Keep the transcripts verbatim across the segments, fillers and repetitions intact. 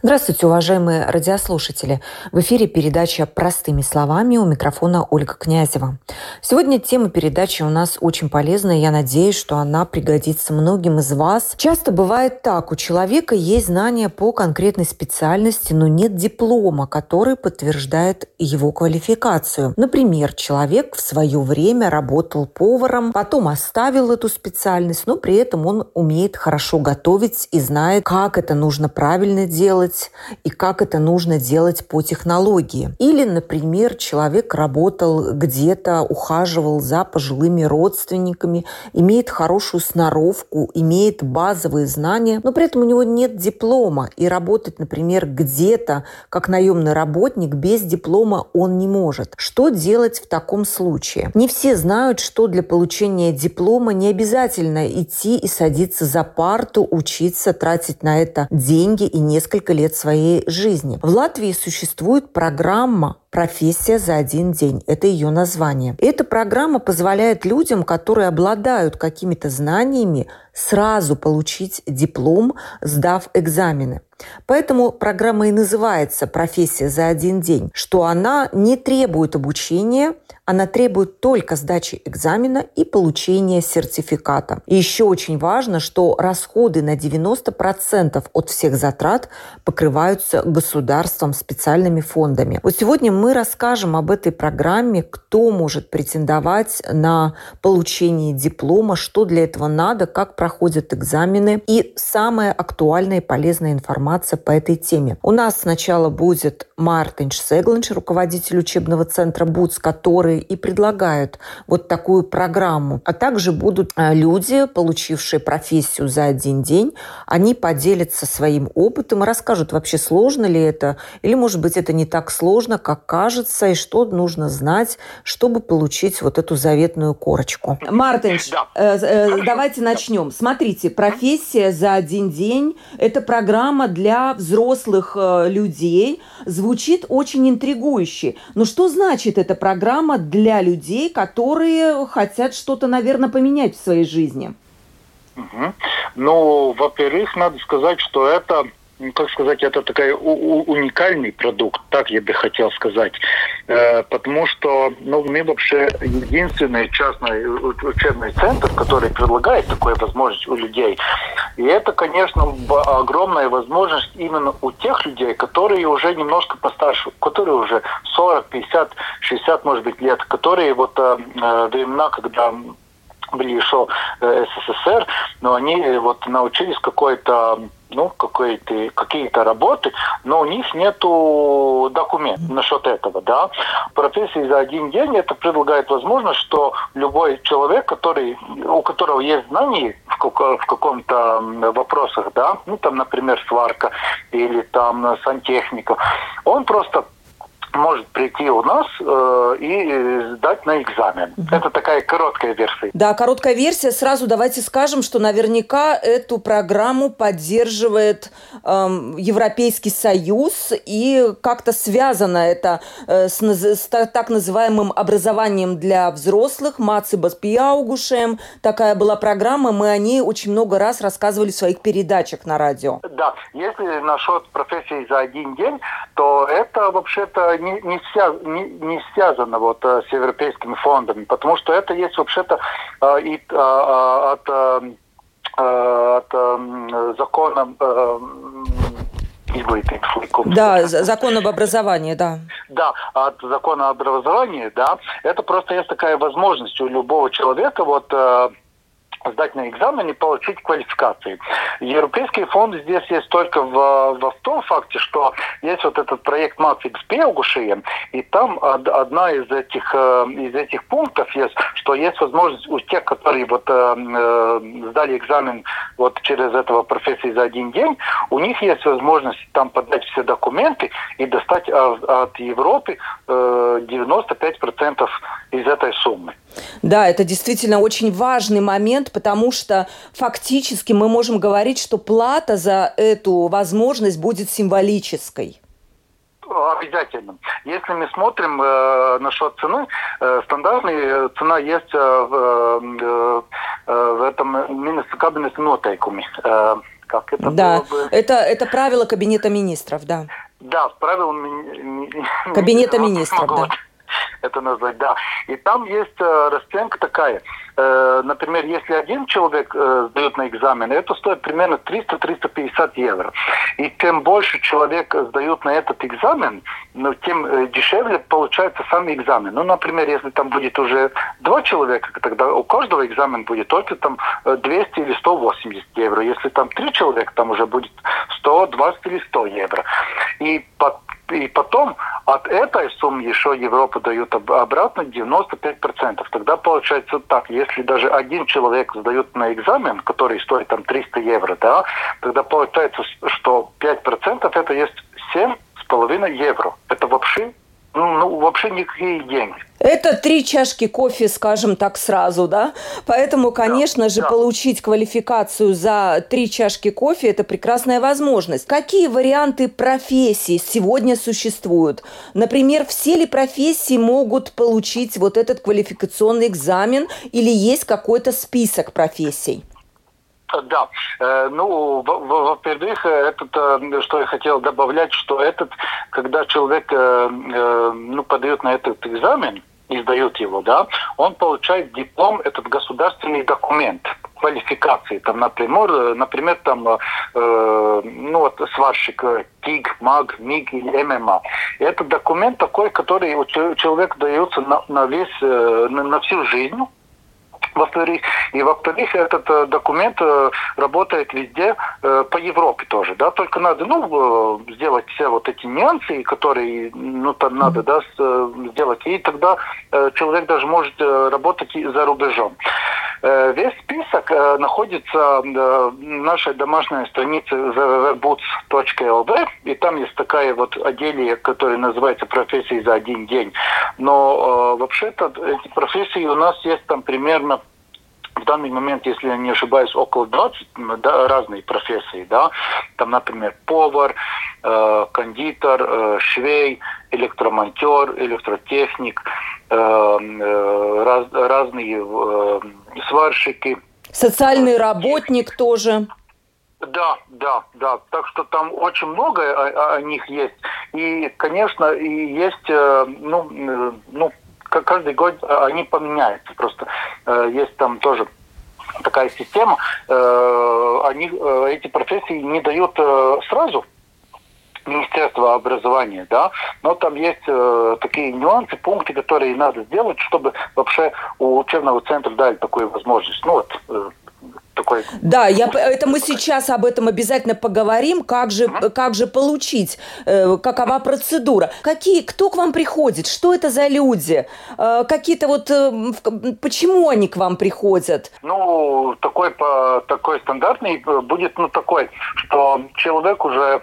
Здравствуйте, уважаемые радиослушатели! В эфире передача «Простыми словами», у микрофона Ольга Князева. Сегодня тема передачи у нас очень полезная. Я надеюсь, что она пригодится многим из вас. Часто бывает так. У человека есть знания по конкретной специальности, но нет диплома, который подтверждает его квалификацию. Например, человек в свое время работал поваром, потом оставил эту специальность, но при этом он умеет хорошо готовить и знает, как это нужно правильно делать, и как это нужно делать по технологии. Или, например, человек работал где-то, ухаживал за пожилыми родственниками, имеет хорошую сноровку, имеет базовые знания, но при этом у него нет диплома, и работать, например, где-то как наемный работник без диплома он не может. Что делать в таком случае? Не все знают, что для получения диплома не обязательно идти и садиться за парту, учиться, тратить на это деньги и несколько лет лет своей жизни. В Латвии существует программа «Профессия за один день». Это ее название. Эта программа позволяет людям, которые обладают какими-то знаниями, сразу получить диплом, сдав экзамены. Поэтому программа и называется «Профессия за один день», что она не требует обучения, она требует только сдачи экзамена и получения сертификата. И еще очень важно, что расходы на девяносто процентов от всех затрат покрываются государством, специальными фондами. Вот сегодня мы расскажем об этой программе, кто может претендовать на получение диплома, что для этого надо, как проходят экзамены и самая актуальная и полезная информация по этой теме. У нас сначала будет Мārtiņš Segliņš, руководитель учебного центра бутс, который и предлагают вот такую программу. А также будут люди, получившие профессию за один день. Они поделятся своим опытом и расскажут, вообще сложно ли это, или, может быть, это не так сложно, как кажется, и что нужно знать, чтобы получить вот эту заветную корочку. Мārtiņš, да. э, э, давайте начнем. Смотрите, профессия за один день – это программа для взрослых людей. Звучит очень интригующе. Но что значит эта программа для людей, которые хотят что-то, наверное, поменять в своей жизни? Угу. Ну, во-первых, надо сказать, что это, как сказать, это такой у- уникальный продукт, так я бы хотел сказать, э, потому что, ну, мы вообще единственный частный учебный центр, который предлагает такую возможность у людей. И это, конечно, огромная возможность именно у тех людей, которые уже немножко постарше, которые уже сорок, пятьдесят, шестьдесят, может быть, лет, которые вот э, времена, когда были еще э, эс эс эс эр, но они э, вот научились какой-то ну, какие-то, какие-то работы, но у них нету документов насчет этого, да. Профессия за один день, это предлагает возможность, что любой человек, который, у которого есть знания в, в каком-то вопросах, да, ну, там, например, сварка или там сантехника, он просто может прийти у нас э, и сдать на экзамен. Угу. Это такая короткая версия. Да, короткая версия. Сразу давайте скажем, что наверняка эту программу поддерживает э, Европейский Союз, и как-то связано это э, с, с так называемым образованием для взрослых, Mācības pieaugušajiem. Такая была программа, мы о ней очень много раз рассказывали в своих передачах на радио. Да, если насчет профессии за один день, то это вообще-то Не, не, связ, не, не связано вот а, с европейскими фондами, потому что это есть вообще-то а, и, а, от, а, от а, закона а, Да, закон об образовании, да. Да, от закона об образовании, да. Это просто есть такая возможность у любого человека вот сдать на экзамен и получить квалификации. Европейский фонд здесь есть только в, в том факте, что есть вот этот проект «Mācības pieaugušajiem», и там одна из этих, из этих пунктов есть, что есть возможность у тех, которые вот, э, сдали экзамен вот через этого профессии за один день, у них есть возможность там подать все документы и достать от, от Европы э, девяносто пять процентов из этой суммы. Да, это действительно очень важный момент, потому что фактически мы можем говорить, что плата за эту возможность будет символической. обязательным. Если мы смотрим э, насчет цены, э, стандартная цена есть э, в, э, в этом министерскабинете нотайкуми. Э, как это да, было бы... это, это правило кабинета министров, да. Да, правило ми... кабинета министров, вот, да. Это назвать, да. И там есть э, расценка такая. Э, например, если один человек э, сдает на экзамен, это стоит примерно триста - триста пятьдесят евро. И тем больше человек сдает на этот экзамен, ну, тем э, дешевле получается сам экзамен. Ну, например, если там будет уже два человека, тогда у каждого экзамен будет только там двести или сто восемьдесят евро. Если там три человека, там уже будет сто двадцать или сто евро. И по И потом от этой суммы еще Европа дает обратно девяносто пять процентов. Тогда получается так, если даже один человек сдает на экзамен, который стоит там триста евро, да, тогда получается, что пять процентов это есть семь с половиной евро. Это вообще, ну, вообще никакие деньги. Это три чашки кофе, скажем так, сразу, да? Поэтому, конечно да, же, да. получить квалификацию за три чашки кофе – это прекрасная возможность. Какие варианты профессий сегодня существуют? Например, все ли профессии могут получить вот этот квалификационный экзамен или есть какой-то список профессий? Да, ну, во-первых, этот, что я хотел добавлять, что этот, когда человек, ну, подает на этот экзамен, издают его, да, он получает диплом, этот государственный документ квалификации, там, например, например, там, э, ну, вот, сварщик, ТИГ, МАГ, МИГ или ММА. И это документ такой, который у человека дается на, на весь, на, на всю жизнь. Во-вторых, и во-вторых, этот э, документ э, работает везде, э, по Европе тоже, да, только надо, ну, э, сделать все вот эти нюансы, которые, ну, там надо, да, с, э, сделать, и тогда э, человек даже может э, работать и за рубежом. Э, весь список э, находится э, на нашей домашней странице дабл ю дабл ю дабл ю точка буц точка эл ви, и там есть такая вот отделение, которое называется «Профессии за один день». Но э, вообще-то эти профессии у нас есть там примерно в данный момент, если я не ошибаюсь, около двадцати, да, разные профессии, да, там, например, повар, э, кондитер, э, швей, электромонтер, электротехник, э, э, раз, разные э, сварщики. Социальный работник тоже. Да, да, да. Так что там очень много о, о них есть. И, конечно, и есть, ну, ну, каждый год они поменяются. Просто есть там тоже такая система. Они, эти профессии не дают сразу Министерство образования, да, но там есть э, такие нюансы, пункты, которые надо сделать, чтобы вообще у учебного центра дали такую возможность. Ну вот э, такой. Да, я, это мы сейчас об этом обязательно поговорим. Как же, mm-hmm. как же получить, э, какова процедура? Какие, кто к вам приходит? Что это за люди? Э, какие-то вот, э, почему они к вам приходят? Ну такой по такой стандартный будет, ну такой, что человек уже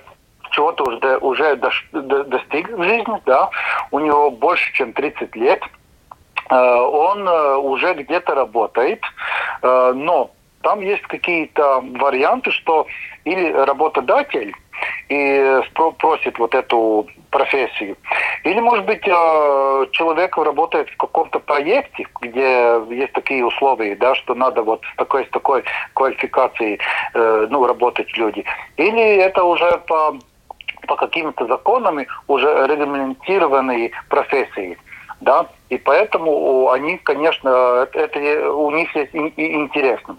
чего-то уже, уже достиг в жизни, да, у него больше, чем тридцать лет, он уже где-то работает, но там есть какие-то варианты, что или работодатель и просит вот эту профессию, или, может быть, человек работает в каком-то проекте, где есть такие условия, да, что надо вот с такой, с такой квалификацией, ну, работать люди, или это уже по по какими-то законами уже регламентированные профессии, да, и поэтому они, конечно, это у них есть и интересно.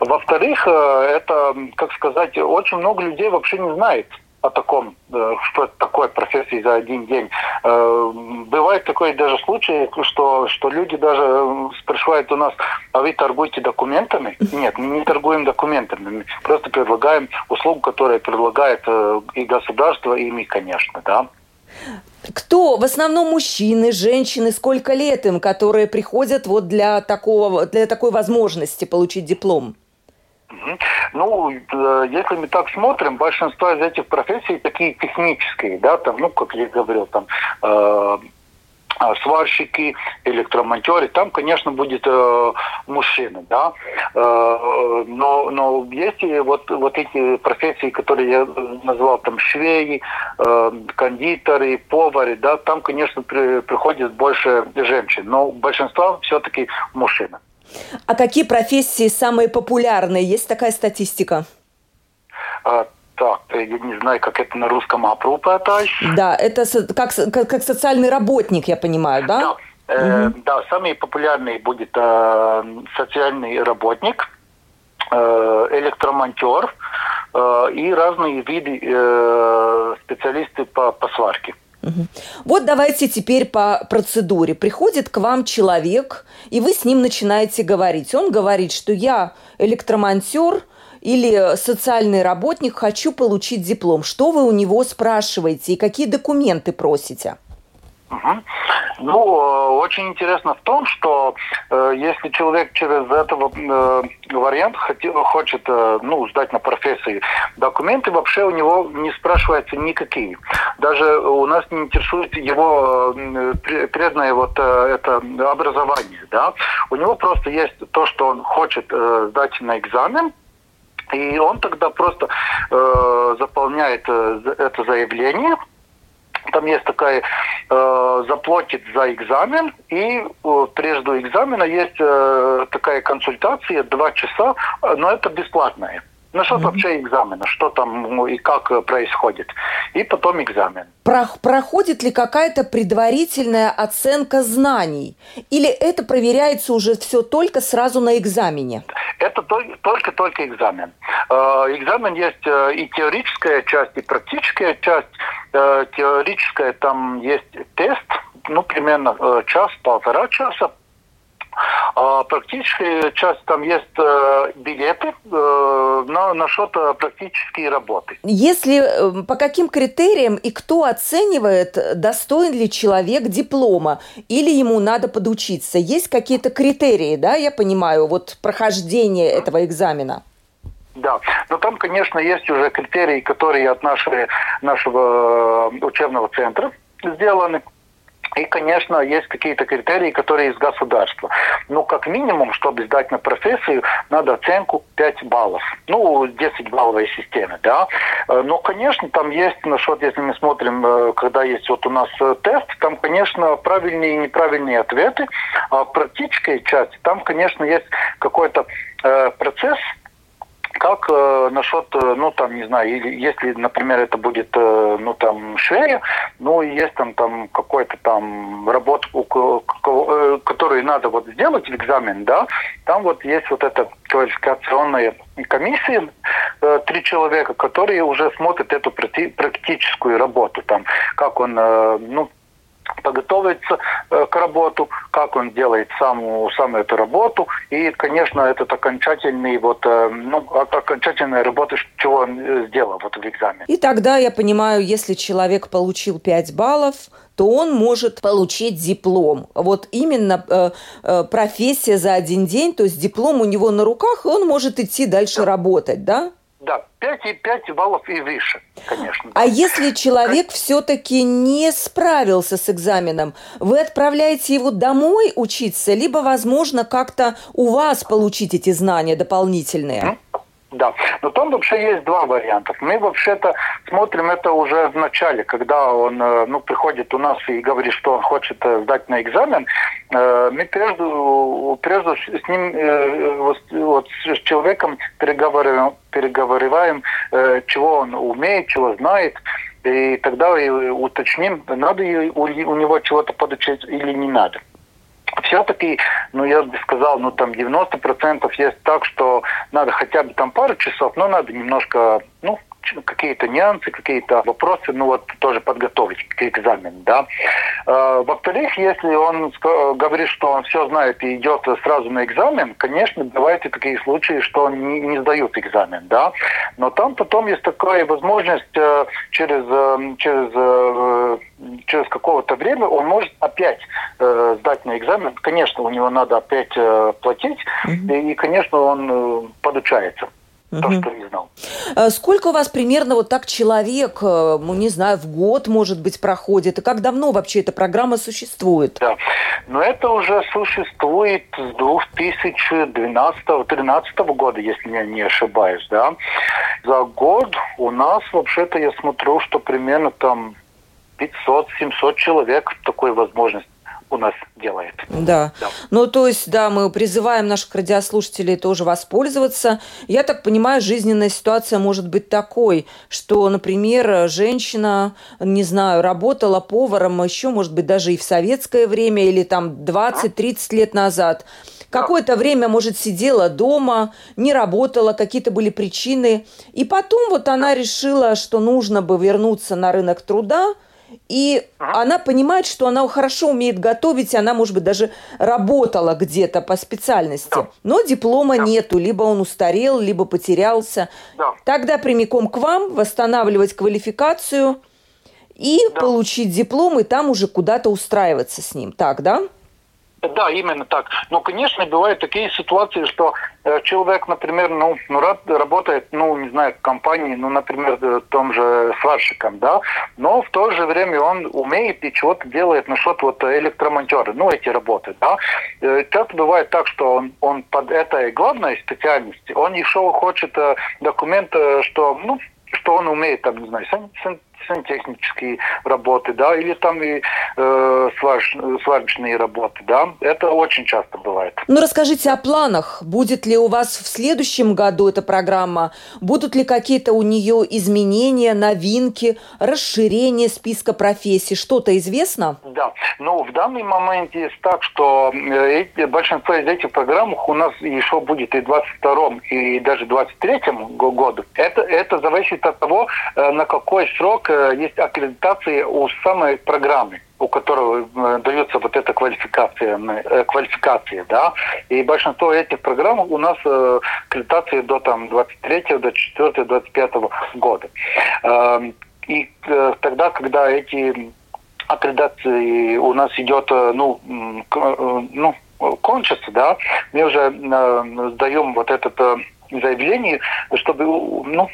Во-вторых, это, как сказать, очень много людей вообще не знает о таком, что это такое профессия за один день. Бывает такой даже случай, что, что люди даже спрашивают у нас, а вы торгуете документами? Нет, мы не торгуем документами, мы просто предлагаем услугу, которая предлагает и государство, и мы, конечно, да. Кто? В основном мужчины, женщины, сколько лет им, которые приходят вот для такого, для такой возможности получить диплом? Ну, если мы так смотрим, большинство из этих профессий такие технические, да, там, ну, как я говорил, там, э, сварщики, электромонтеры, там, конечно, будет э, мужчина, да, э, но, но есть и вот, вот эти профессии, которые я назвал, там, швеи, э, кондитеры, повары, да, там, конечно, при, приходит больше женщин, но большинство все-таки мужчины. А какие профессии самые популярные? Есть такая статистика? А, так, я не знаю, как это на русском опрупатаж. Да, это как, как, как социальный работник, я понимаю, да? Да, э, угу. да самый популярный будет э, социальный работник, э, электромонтер э, и разные виды э, специалисты по, по сварке. Вот давайте теперь по процедуре. Приходит к вам человек, и вы с ним начинаете говорить. Он говорит, что я электромонтер или социальный работник, хочу получить диплом. Что вы у него спрашиваете и какие документы просите? Угу. Ну, очень интересно в том, что э, если человек через этого э, вариант хоти, хочет э, ну, сдать на профессии, документы вообще у него не спрашиваются никакие. Даже у нас не интересует его э, преданное вот, э, это образование. Да? У него просто есть то, что он хочет э, сдать на экзамен, и он тогда просто э, заполняет э, это заявление. Там есть такая, э, заплатит за экзамен, и э, прежде экзамена есть э, такая консультация, два часа, но это бесплатная. Насчет mm-hmm. вообще экзамена, что там и как происходит. И потом экзамен. Про- проходит ли какая-то предварительная оценка знаний? Или это проверяется уже все только сразу на экзамене? Это только-только экзамен. Экзамен есть и теоретическая часть, и практическая часть. Теоретическая там есть тест, ну, примерно час-полтора часа. А практически часть там есть э, билеты э, на, на что-то практические работы. Если по каким критериям и кто оценивает, достоин ли человек диплома или ему надо подучиться? Есть какие-то критерии, да, я понимаю, вот прохождение этого экзамена? Да, но там, конечно, есть уже критерии, которые от нашего, нашего учебного центра сделаны. И, конечно, есть какие-то критерии, которые из государства. Ну, как минимум, чтобы сдать на профессию, надо оценку пять баллов. Ну, десятибалловая система, да. Но, конечно, там есть, насчет, если мы смотрим, когда есть вот у нас тест, там, конечно, правильные и неправильные ответы. А в практической части там, конечно, есть какой-то э, процесс, как э, насчет, ну, там, не знаю, или, если, например, это будет, э, ну, там, швея, ну, есть там, там какой-то там работу, которую надо вот сделать в экзамен, да, там вот есть вот эта квалификационная комиссия, э, три человека, которые уже смотрят эту практическую работу, там, как он, э, ну, подготовиться э, к работу, как он делает саму, саму эту работу. И, конечно, это окончательный, вот, э, ну, окончательная работа, чего он сделал вот, в экзамене. И тогда, я понимаю, если человек получил пять баллов, то он может получить диплом. Вот именно э, э, профессия за один день, то есть диплом у него на руках, и он может идти дальше работать, да? Да, пять и пять баллов и выше, конечно. А да. Если человек все-таки не справился с экзаменом, вы отправляете его домой учиться, либо, возможно, как-то у вас получить эти знания дополнительные? Да, но там вообще есть два варианта. Мы вообще-то смотрим это уже в начале, когда он ну, приходит у нас и говорит, что он хочет сдать на экзамен. Мы прежде, прежде с ним, вот, с человеком переговариваем, переговариваем, чего он умеет, чего знает. И тогда уточним, надо у него чего-то подучить или не надо. Все-таки, ну, я бы сказал, ну, там, девяносто процентов есть так, что надо хотя бы там пару часов, но надо немножко, ну, какие-то нюансы, какие-то вопросы, ну, вот, тоже подготовить к экзамену, да. Э, во-вторых, если он говорит, что он все знает и идет сразу на экзамен, конечно, бывают и такие случаи, что он не, не сдают экзамен, да. Но там потом есть такая возможность э, через... Э, через э, через какое-то время он может опять э, сдать на экзамен. Конечно, у него надо опять э, платить, mm-hmm. и, и, конечно, он э, подучается. То, что не знал. Сколько у вас примерно вот так человек, ну, не знаю, в год, может быть, проходит? И как давно вообще эта программа существует? Да, но это уже существует с две тысячи двенадцатого-тринадцатого года, если я не ошибаюсь, да. За год у нас, вообще-то, я смотрю, что примерно там пятьсот-семьсот человек такой возможности у нас делает. Да. да. Ну, то есть, да, мы призываем наших радиослушателей тоже воспользоваться. Я так понимаю, жизненная ситуация может быть такой, что, например, женщина, не знаю, работала поваром еще, может быть, даже и в советское время, или там двадцать-тридцать лет назад. Какое-то время, может, сидела дома, не работала, какие-то были причины. И потом вот она решила, что нужно бы вернуться на рынок труда, и ага. она понимает, что она хорошо умеет готовить, и она, может быть, даже работала где-то по специальности. Да. Но диплома да. нету, либо он устарел, либо потерялся. Да. Тогда прямиком к вам восстанавливать квалификацию и да. получить диплом, и там уже куда-то устраиваться с ним. Так, да? Да, именно так. Но, конечно, бывают такие ситуации, что человек, например, ну, работает, ну, не знаю, в компании, ну, например, том же сварщиком, да, но в то же время он умеет и чего-то делает насчет вот электромонтера, ну, эти работы, да. Часто бывает так, что он, он под этой главной специальностью, он еще хочет документ, что, ну, что он умеет, там, не знаю, сантехнические работы, да, или там и э, сварж, сварочные работы, да, это очень часто бывает. Ну, расскажите о планах. Будет ли у вас в следующем году эта программа? Будут ли какие-то у нее изменения, новинки, расширение списка профессий? Что-то известно? Да, ну, в данный момент есть так, что эти, большинство из этих программ у нас еще будет и в двадцать втором, и даже в двадцать третьем году. Это, это зависит от того, на какой срок есть аккредитации у самой программы, у которого дается вот эта квалификация, квалификация, да. И большинство этих программ у нас аккредитации до там двадцать третьего, до двадцать четвёртого, двадцать пятого года. И тогда, когда эти аккредитации у нас идет, ну, ну, кончатся, да, мы уже сдаем вот это заявление, чтобы, ну,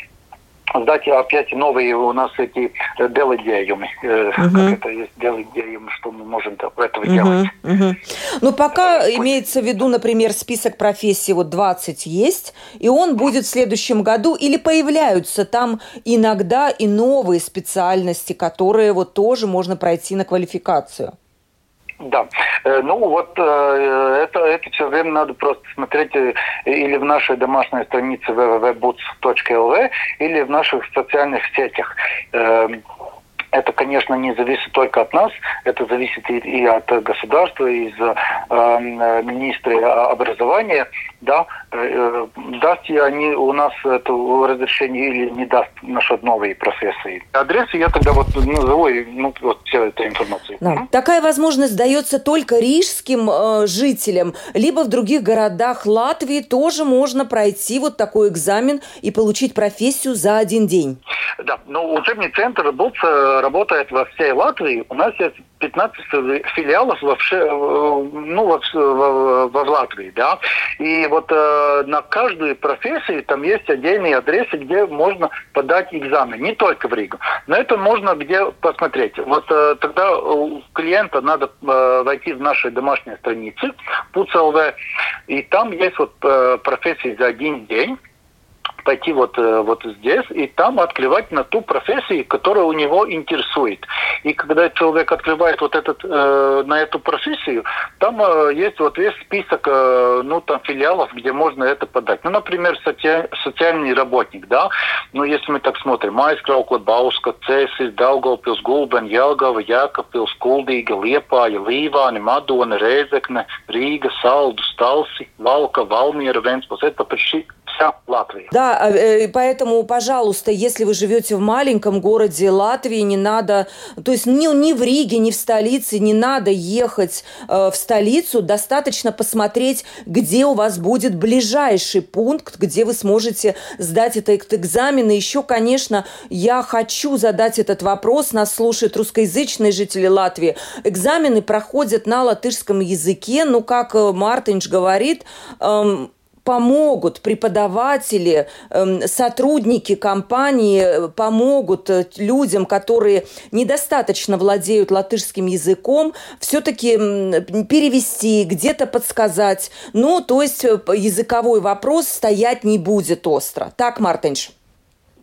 сдать опять новые у нас эти белые деями. Uh-huh. Как это есть белые деями, что мы можем этого uh-huh. делать. Uh-huh. Ну, пока это имеется в виду, например, список профессий, вот двадцать есть, и он будет в следующем году, или появляются там иногда и новые специальности, которые вот тоже можно пройти на квалификацию? Да. Ну вот это, это все время надо просто смотреть или в нашей домашней странице дабл ю дабл ю дабл ю точка буц точка эл ви, или в наших социальных сетях. Это, конечно, не зависит только от нас, это зависит и от государства, и от министра образования, да, даст ли они у нас это разрешение или не даст насчет новой профессии. Адресы я тогда вот назову, ну, вот всю эту информацию. Да. Такая возможность дается только рижским э, жителям, либо в других городах Латвии тоже можно пройти вот такой экзамен и получить профессию за один день. Да, но учебный центр БУТС работает во всей Латвии. У нас есть пятнадцать филиалов вообще, ну, во, во, во Латвии, да. И вот э, на каждую профессию там есть отдельные адресы, где можно подать экзамен. Не только в Ригу. Но это можно где посмотреть. Вот э, тогда у клиента надо э, войти в наши домашние страницы БУТС точка эл ви, и там есть вот э, профессии за один день. Пойти вот, вот здесь и там откликать на ту профессию, которая у него интересует. И когда человек откликает вот этот, э, на эту профессию, там э, есть вот весь список э, ну, там, филиалов, где можно это подать. Ну, например, соци... социальный работник, да? Ну, если мы так смотрим, Майскраукла, Бауска, Цесис, Даугавпилс, Гулбен, Елгава, Якапилс, Кулдига, Liepāja, Līvāni, Madona, Rēzekne, Рīга, Saldus, Talsi, Valka, Valmiera, Ventspils. Это почти вся Латвия. Да, поэтому, пожалуйста, если вы живете в маленьком городе Латвии, не надо, то есть ни, ни в Риге, ни в столице не надо ехать э, в столицу, достаточно посмотреть, где у вас будет ближайший пункт, где вы сможете сдать этот экзамен. И еще, конечно, я хочу задать этот вопрос, нас слушают русскоязычные жители Латвии. Экзамены проходят на латышском языке, ну, как Мартинш говорит, э, помогут преподаватели, сотрудники компании, помогут людям, которые недостаточно владеют латышским языком, все-таки перевести, где-то подсказать. Ну, то есть языковой вопрос стоять не будет остро. Так, Мартинш?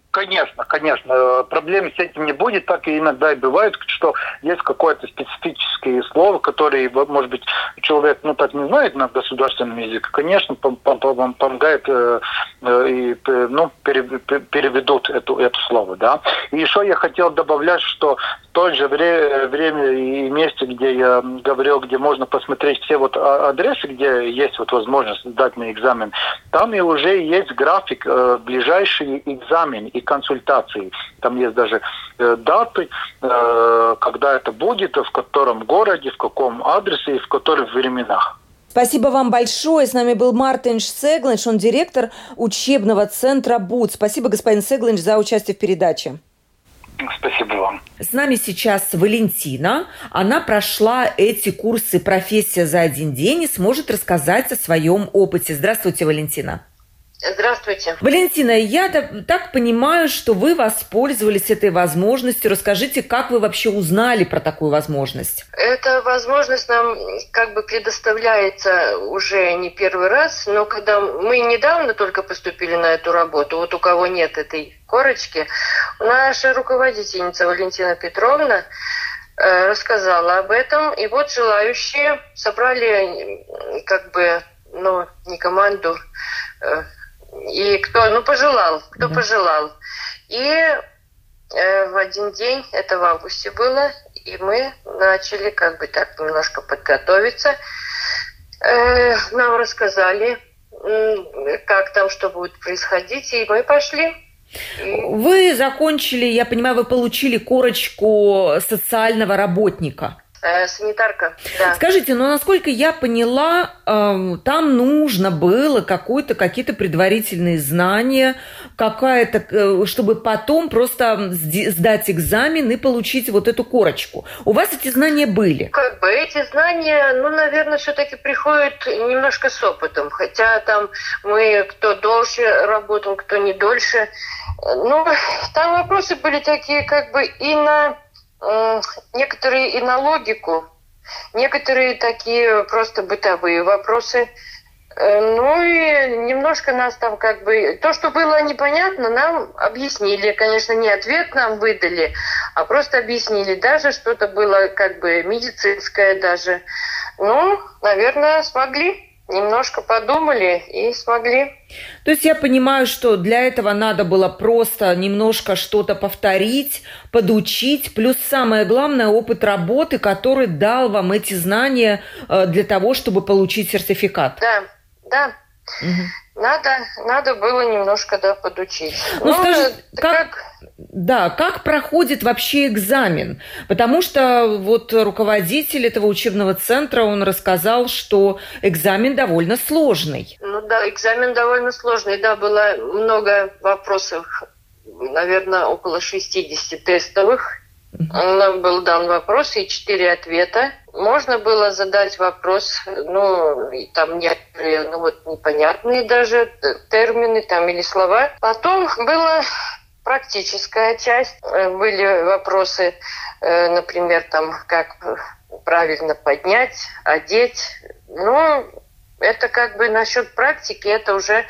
Конечно, конечно. Проблем с этим не будет. Так и иногда и бывает, что есть какое-то специфическое слово, которое, может быть, человек, ну, так не знает на государственном языке. Конечно, помогает, э, э, э, ну, переведут эту, это слово, да. И еще я хотел добавлять, что в то же вре- время и месте, где я говорил, где можно посмотреть все вот адресы, где есть вот возможность сдать на экзамен, там и уже есть график, э, ближайший экзамен и консультации. Там есть даже э, даты, э, когда это будет, в котором городе, в каком адресе и в которых временах. Спасибо вам большое. С нами был Мартинш Сегленш, он директор учебного центра БУТС. Спасибо, господин Сегленш, за участие в передаче. Спасибо вам. С нами сейчас Валентина. Она прошла эти курсы «Профессия за один день» и сможет рассказать о своем опыте. Здравствуйте, Валентина. Здравствуйте. Валентина, я так понимаю, что вы воспользовались этой возможностью. Расскажите, как вы вообще узнали про такую возможность? Эта возможность нам как бы предоставляется уже не первый раз, но когда мы недавно только поступили на эту работу, вот у кого нет этой корочки, наша руководительница Валентина Петровна рассказала об этом, и вот желающие собрали как бы, ну, не команду, и кто, ну, пожелал, кто да. пожелал. И э, в один день, это в августе было, и мы начали как бы так немножко подготовиться. Э, нам рассказали, как там, что будет происходить, и мы пошли. Вы закончили, я понимаю, вы получили корочку социального работника. Санитарка, да. Скажите, ну, насколько я поняла, там нужно было какое-то, какие-то предварительные знания, какая-то, чтобы потом просто сдать экзамен и получить вот эту корочку. У вас эти знания были? Как бы эти знания, ну, наверное, все-таки приходят немножко с опытом. Хотя там мы кто дольше работаем, кто не дольше. Ну, там вопросы были такие как бы и на... некоторые и на логику, некоторые такие просто бытовые вопросы. Ну и немножко нас там как бы... То, что было непонятно, нам объяснили. Конечно, не ответ нам выдали, а просто объяснили. Даже что-то было как бы медицинское даже. Ну, наверное, смогли. Немножко подумали и смогли. То есть я понимаю, что для этого надо было просто немножко что-то повторить, подучить, плюс самое главное опыт работы, который дал вам эти знания для того, чтобы получить сертификат. Да, да. Угу. Надо, надо было немножко, да, подучить. Ну, ну скажи, как... как... Да, как проходит вообще экзамен? Потому что вот руководитель этого учебного центра, он рассказал, что экзамен довольно сложный. Ну да, экзамен довольно сложный. Да, было много вопросов, наверное, около шестьдесят тестовых. Нам был дан вопрос и четыре ответа. Можно было задать вопрос, ну, там некоторые, ну, вот непонятные даже термины там или слова. Потом было... Практическая часть. Были вопросы, например, там, как правильно поднять, одеть. Ну, это как бы насчет практики, это уже,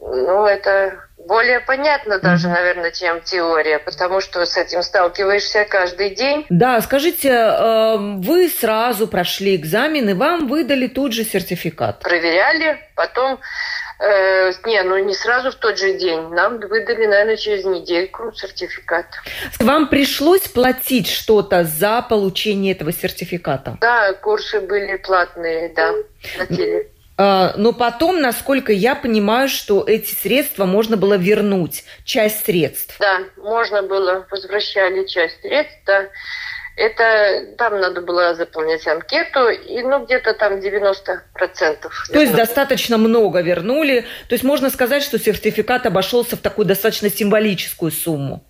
ну, это более понятно даже, наверное, чем теория, потому что с этим сталкиваешься каждый день. Да, скажите, вы сразу прошли экзамен, и вам выдали тут же сертификат? Проверяли, потом... Э, не, ну не сразу в тот же день. Нам выдали, наверное, через недельку сертификат. Вам пришлось платить что-то за получение этого сертификата? Да, курсы были платные, да, платили. Но потом, насколько я понимаю, что эти средства можно было вернуть, часть средств. Да, можно было, возвращали часть средств, да. Это там надо было заполнять анкету, и, ну, где-то там девяносто процентов. То есть достаточно много вернули. То есть можно сказать, что сертификат обошелся в такую достаточно символическую сумму.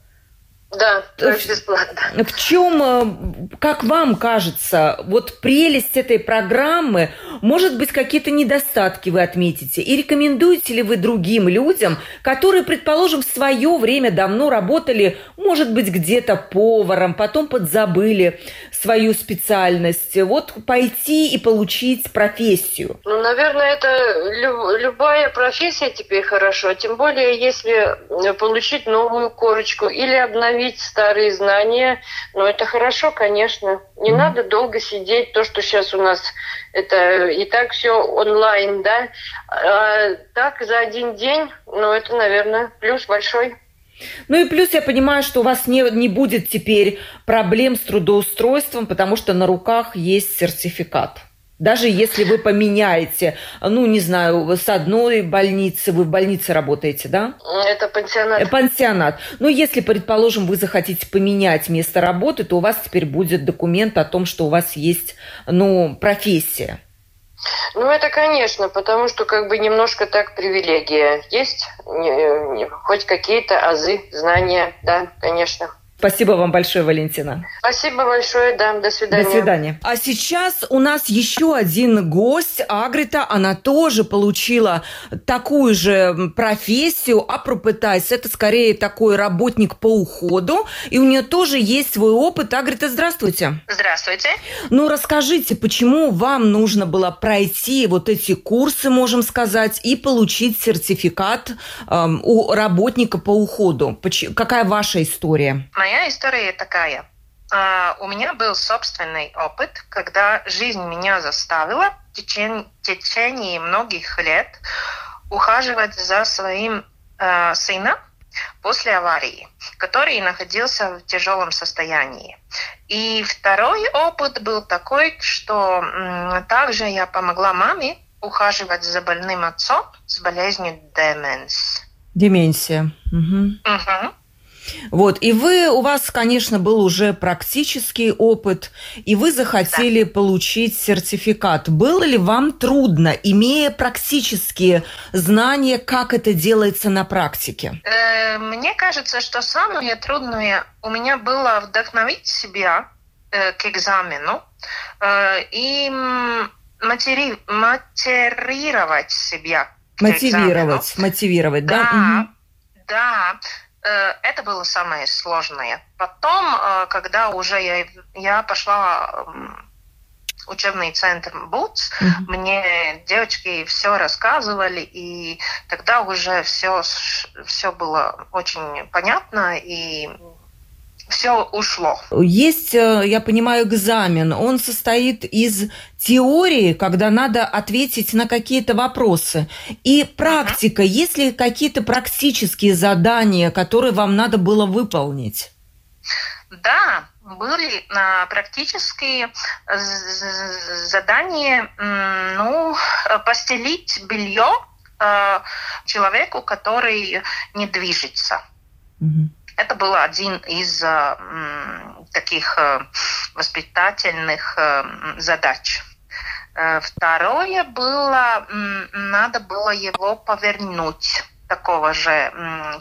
Да, то есть бесплатно. В чем, как вам кажется, вот прелесть этой программы, может быть, какие-то недостатки вы отметите? И рекомендуете ли вы другим людям, которые, предположим, в свое время давно работали, может быть, где-то поваром, потом подзабыли свою специальность, вот пойти и получить профессию? Ну, наверное, это люб- любая профессия теперь хорошо, тем более, если получить новую корочку или обновить старые знания, но это хорошо, конечно. Не mm-hmm. надо долго сидеть, то, что сейчас у нас это и так все онлайн, да. А так за один день, ну, это, наверное, плюс большой. Ну и плюс я понимаю, что у вас не, не будет теперь проблем с трудоустройством, потому что на руках есть сертификат. Даже если вы поменяете, ну, не знаю, с одной больницы, вы в больнице работаете, да? Это пансионат. Пансионат. Ну, если, предположим, вы захотите поменять место работы, то у вас теперь будет документ о том, что у вас есть, ну, профессия. Ну, это, конечно, потому что как бы немножко так привилегия есть, хоть какие-то азы, знания, да, конечно. Спасибо вам большое, Валентина. Спасибо большое, да, до свидания. До свидания. А сейчас у нас еще один гость, Агрита. Она тоже получила такую же профессию, апропытайс. Это скорее такой работник по уходу. И у нее тоже есть свой опыт. Агрита, здравствуйте. Здравствуйте. Ну, расскажите, почему вам нужно было пройти вот эти курсы, можем сказать, и получить сертификат э, у работника по уходу? Поч- какая ваша история? Моя история такая. У меня был собственный опыт, когда жизнь меня заставила в течение, в течение многих лет ухаживать за своим э, сыном после аварии, который находился в тяжелом состоянии. И второй опыт был такой, что м, также я помогла маме ухаживать за больным отцом с болезнью деменс. Деменция. Угу. Угу. Вот, и вы, у вас, конечно, был уже практический опыт, и вы захотели да. получить сертификат. Было ли вам трудно, имея практические знания, как это делается на практике? Э, мне кажется, что самое трудное у меня было вдохновить себя э, к экзамену э, и матери- материровать себя к мотивировать, экзамену. Мотивировать, да? Да, угу. да. Это было самое сложное. Потом, когда уже я, я пошла в учебный центр бутс, mm-hmm. мне девочки все рассказывали, и тогда уже все, все было очень понятно, и все ушло. Есть, я понимаю, экзамен. Он состоит из теории, когда надо ответить на какие-то вопросы. И практика. Ага. Есть ли какие-то практические задания, которые вам надо было выполнить? Да, были практические задания, ну, постелить белье человеку, который не движется. Угу. Это был один из м, таких воспитательных задач. Второе было, надо было его повернуть, такого же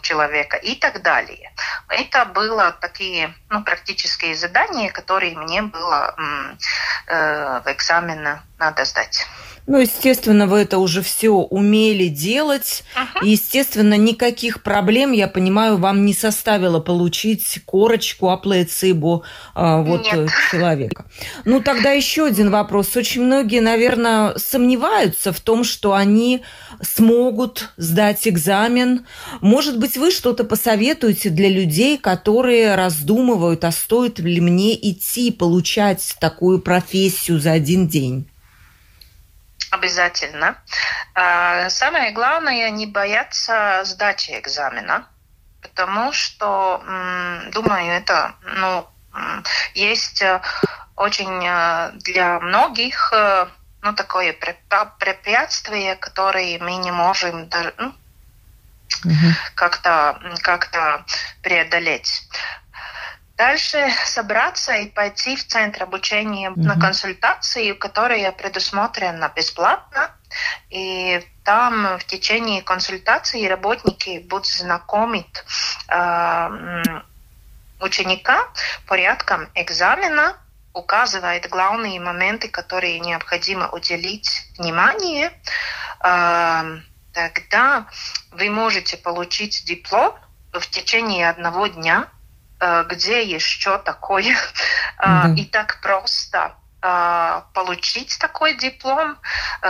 человека и так далее. Это были такие, ну, практические задания, которые мне было м, э, в экзамене надо сдать. Ну, естественно, вы это уже все умели делать. Ага. И, естественно, никаких проблем, я понимаю, вам не составило получить корочку о плацебо а, вот Нет. человека. Ну, тогда еще один вопрос. Очень многие, наверное, сомневаются в том, что они смогут сдать экзамен. Может быть, вы что-то посоветуете для людей, которые раздумывают, а стоит ли мне идти получать такую профессию за один день? Обязательно. Самое главное, не бояться сдачи экзамена, потому что, думаю, это, ну, есть очень для многих, ну, такое препятствие, которое мы не можем даже, ну, угу. как-то, как-то преодолеть. Дальше собраться и пойти в центр обучения mm-hmm. на консультацию, которая предусмотрена бесплатно. И там в течение консультации работники будут знакомить э, ученика порядком экзамена указывает главные моменты, которые необходимо уделить внимание. Тогда вы можете получить диплом в течение одного дня, где еще такое. Mm-hmm. И так просто получить такой диплом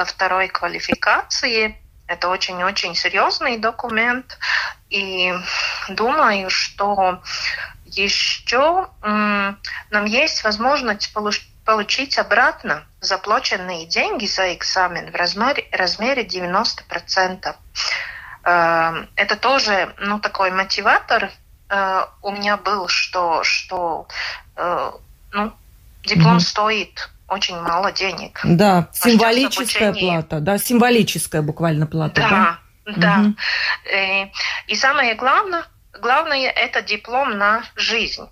второй квалификации. Это очень-очень серьезный документ. И думаю, что еще нам есть возможность получить обратно заплаченные деньги за экзамен в размере, размере девяносто процентов. Это тоже, ну, такой мотиватор у меня был, что, что ну, диплом mm-hmm. стоит очень мало денег. Да, символическая а плата, да, символическая буквально плата. Да, да. да. Угу. И, и самое главное, главное, это диплом на жизнь.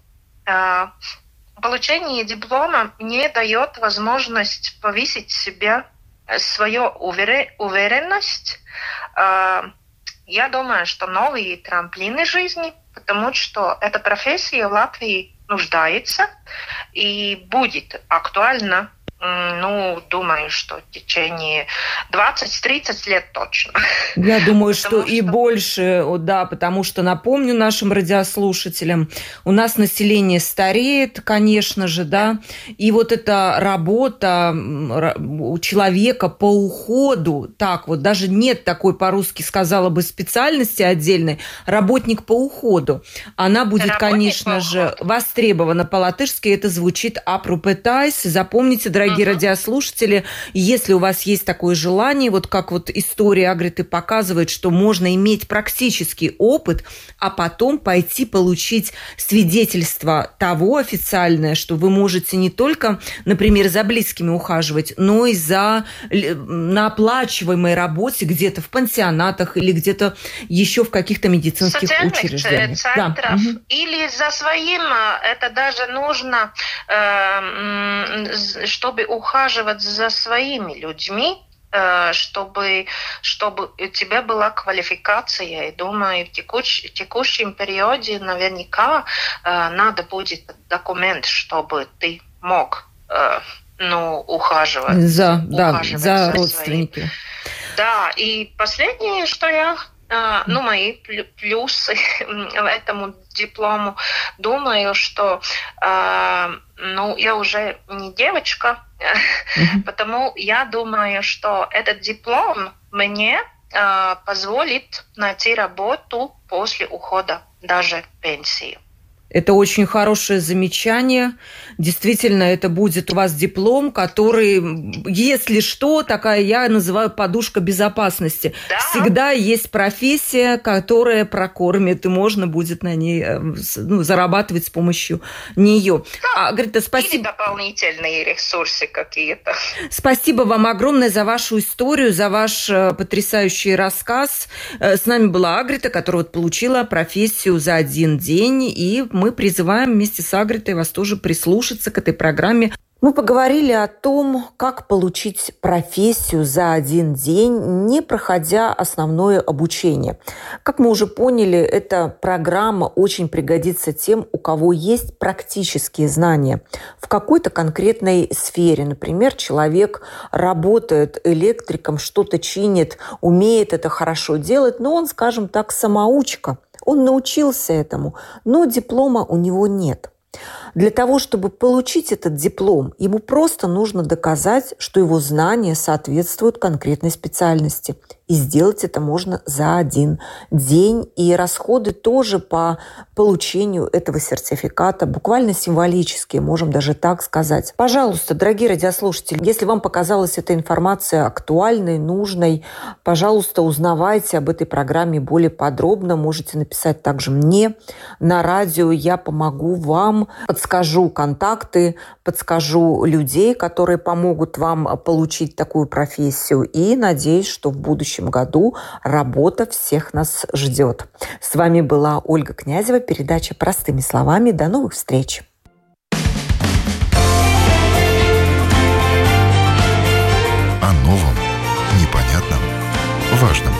Получение диплома не дает возможность повысить себя, свою уверенность. Я думаю, что новые трамплины жизни, потому что эта профессия в Латвии нуждается и будет актуально, ну, думаю, что в течение двадцати-тридцати лет точно. Я думаю, что, что и больше, да, потому что, напомню нашим радиослушателям, у нас население стареет, конечно же, да, и вот эта работа у человека по уходу, так вот, даже нет такой, по-русски сказала бы, специальности отдельной, работник по уходу, она будет, работник, конечно же, востребована по-латышски, это звучит апрупетайс, запомните, дорогие Дорогие радиослушатели, если у вас есть такое желание, вот как вот история Агриты показывает, что можно иметь практический опыт, а потом пойти получить свидетельство того официальное, что вы можете не только, например, за близкими ухаживать, но и за на оплачиваемой работе где-то в пансионатах или где-то еще в каких-то медицинских социальных учреждениях. Центров, да. Или за своим, это даже нужно, э, чтобы ухаживать за своими людьми, чтобы, чтобы у тебя была квалификация. И думаю, в текущ, в текущем периоде наверняка надо будет документ, чтобы ты мог, ну, ухаживать за, ухаживать да, за, за родственники. Своими. Да, и последнее, что я... Ну, мои плюсы этому диплому. Думаю, что э, ну, я уже не девочка, mm-hmm. потому я думаю, что этот диплом мне э, позволит найти работу после ухода, даже пенсии. Это очень хорошее замечание. Действительно, это будет у вас диплом, который, если что, такая я называю подушка безопасности. Да. Всегда есть профессия, которая прокормит, и можно будет на ней, ну, зарабатывать с помощью нее. Да. А, Агрита, спасибо. Или дополнительные ресурсы какие-то. Спасибо вам огромное за вашу историю, за ваш потрясающий рассказ. С нами была Агрита, которая вот получила профессию за один день, и мы призываем вместе с Агритой вас тоже прислушаться к этой программе. Мы поговорили о том, как получить профессию за один день, не проходя основное обучение. Как мы уже поняли, эта программа очень пригодится тем, у кого есть практические знания в какой-то конкретной сфере. Например, человек работает электриком, что-то чинит, умеет это хорошо делать, но он, скажем так, самоучка. Он научился этому, но диплома у него нет. Для того, чтобы получить этот диплом, ему просто нужно доказать, что его знания соответствуют конкретной специальности. И сделать это можно за один день. И расходы тоже по получению этого сертификата буквально символические, можем даже так сказать. Пожалуйста, дорогие радиослушатели, если вам показалась эта информация актуальной, нужной, пожалуйста, узнавайте об этой программе более подробно. Можете написать также мне на радио. Я помогу вам, подскажу контакты, подскажу людей, которые помогут вам получить такую профессию. И надеюсь, что в будущем году работа всех нас ждет. С вами была Ольга Князева. Передача «Простыми словами». До новых встреч! О новом, непонятном, важном.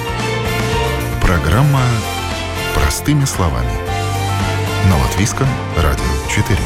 Программа «Простыми словами». на Латвийском радио четыре.